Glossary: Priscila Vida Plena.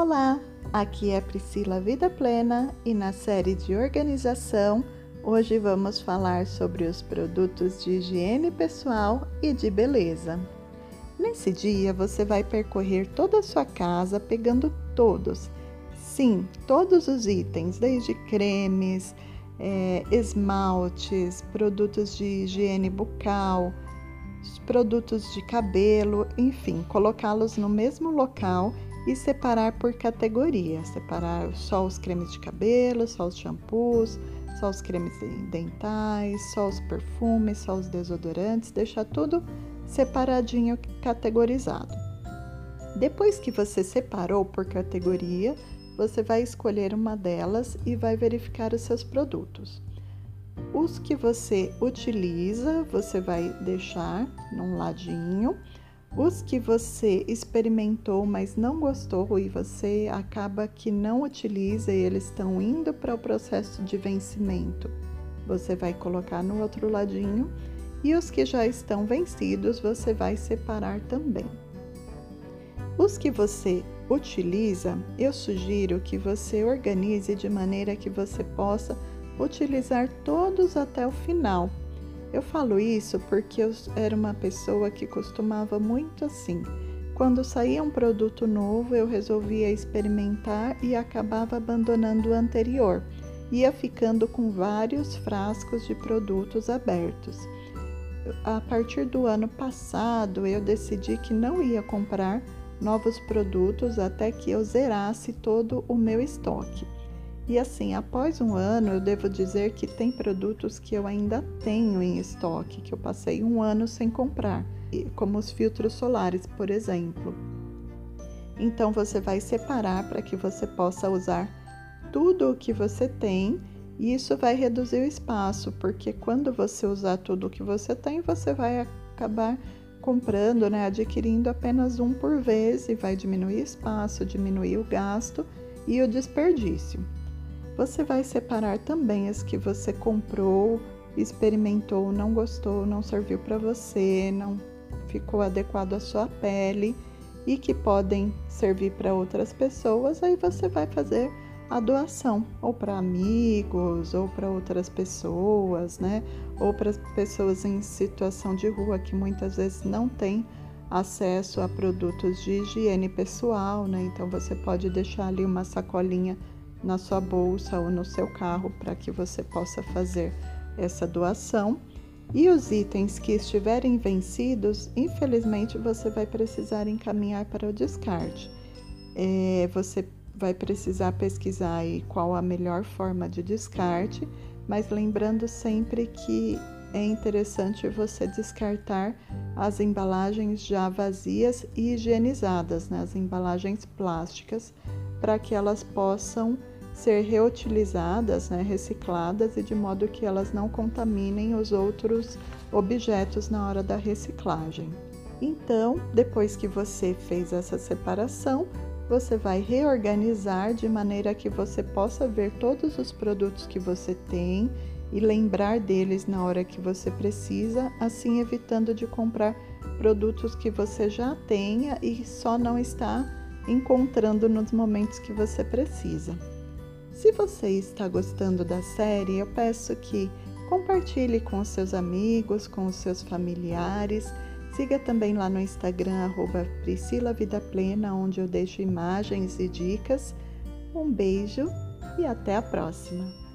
Olá, aqui é Priscila Vida Plena e na série de organização, hoje vamos falar sobre os produtos de higiene pessoal e de beleza. Nesse dia você vai percorrer toda a sua casa pegando todos, sim, todos os itens, desde cremes, esmaltes, produtos de higiene bucal, produtos de cabelo, enfim, colocá-los no mesmo local e separar por categoria, separar só os cremes de cabelo, só os shampoos, só os cremes dentais, só os perfumes, só os desodorantes, deixar tudo separadinho, categorizado. Depois que você separou por categoria, você vai escolher uma delas e vai verificar os seus produtos. Os que você utiliza, você vai deixar num ladinho. Os que você experimentou, mas não gostou e você acaba que não utiliza e eles estão indo para o processo de vencimento, você vai colocar no outro ladinho. E os que já estão vencidos, você vai separar também. Os que você utiliza, eu sugiro que você organize de maneira que você possa utilizar todos até o final. Eu falo isso porque eu era uma pessoa que costumava muito assim. Quando saía um produto novo, eu resolvia experimentar e acabava abandonando o anterior. Ia ficando com vários frascos de produtos abertos. A partir do ano passado, eu decidi que não ia comprar novos produtos até que eu zerasse todo o meu estoque. E assim, após um ano, eu devo dizer que tem produtos que eu ainda tenho em estoque, que eu passei um ano sem comprar, como os filtros solares, por exemplo. Então, você vai separar para que você possa usar tudo o que você tem, e isso vai reduzir o espaço, porque quando você usar tudo o que você tem, você vai acabar comprando, adquirindo apenas um por vez, e vai diminuir espaço, diminuir o gasto e o desperdício. Você vai separar também as que você comprou, experimentou, não gostou, não serviu para você, não ficou adequado à sua pele e que podem servir para outras pessoas. Aí você vai fazer a doação, ou para amigos, ou para outras pessoas, ou para pessoas em situação de rua que muitas vezes não têm acesso a produtos de higiene pessoal, Então você pode deixar ali uma sacolinha na sua bolsa ou no seu carro para que você possa fazer essa doação. E os itens que estiverem vencidos, infelizmente você vai precisar encaminhar para o descarte. Você vai precisar pesquisar aí qual a melhor forma de descarte, mas lembrando sempre que é interessante você descartar as embalagens já vazias e higienizadas, as embalagens plásticas, para que elas possam ser reutilizadas, recicladas, e de modo que elas não contaminem os outros objetos na hora da reciclagem. Então, depois que você fez essa separação, você vai reorganizar de maneira que você possa ver todos os produtos que você tem e lembrar deles na hora que você precisa, assim evitando de comprar produtos que você já tenha e só não está encontrando nos momentos que você precisa. Se você está gostando da série, eu peço que compartilhe com os seus amigos, com os seus familiares. Siga também lá no Instagram, @PriscilaVidaPlena, onde eu deixo imagens e dicas. Um beijo e até a próxima!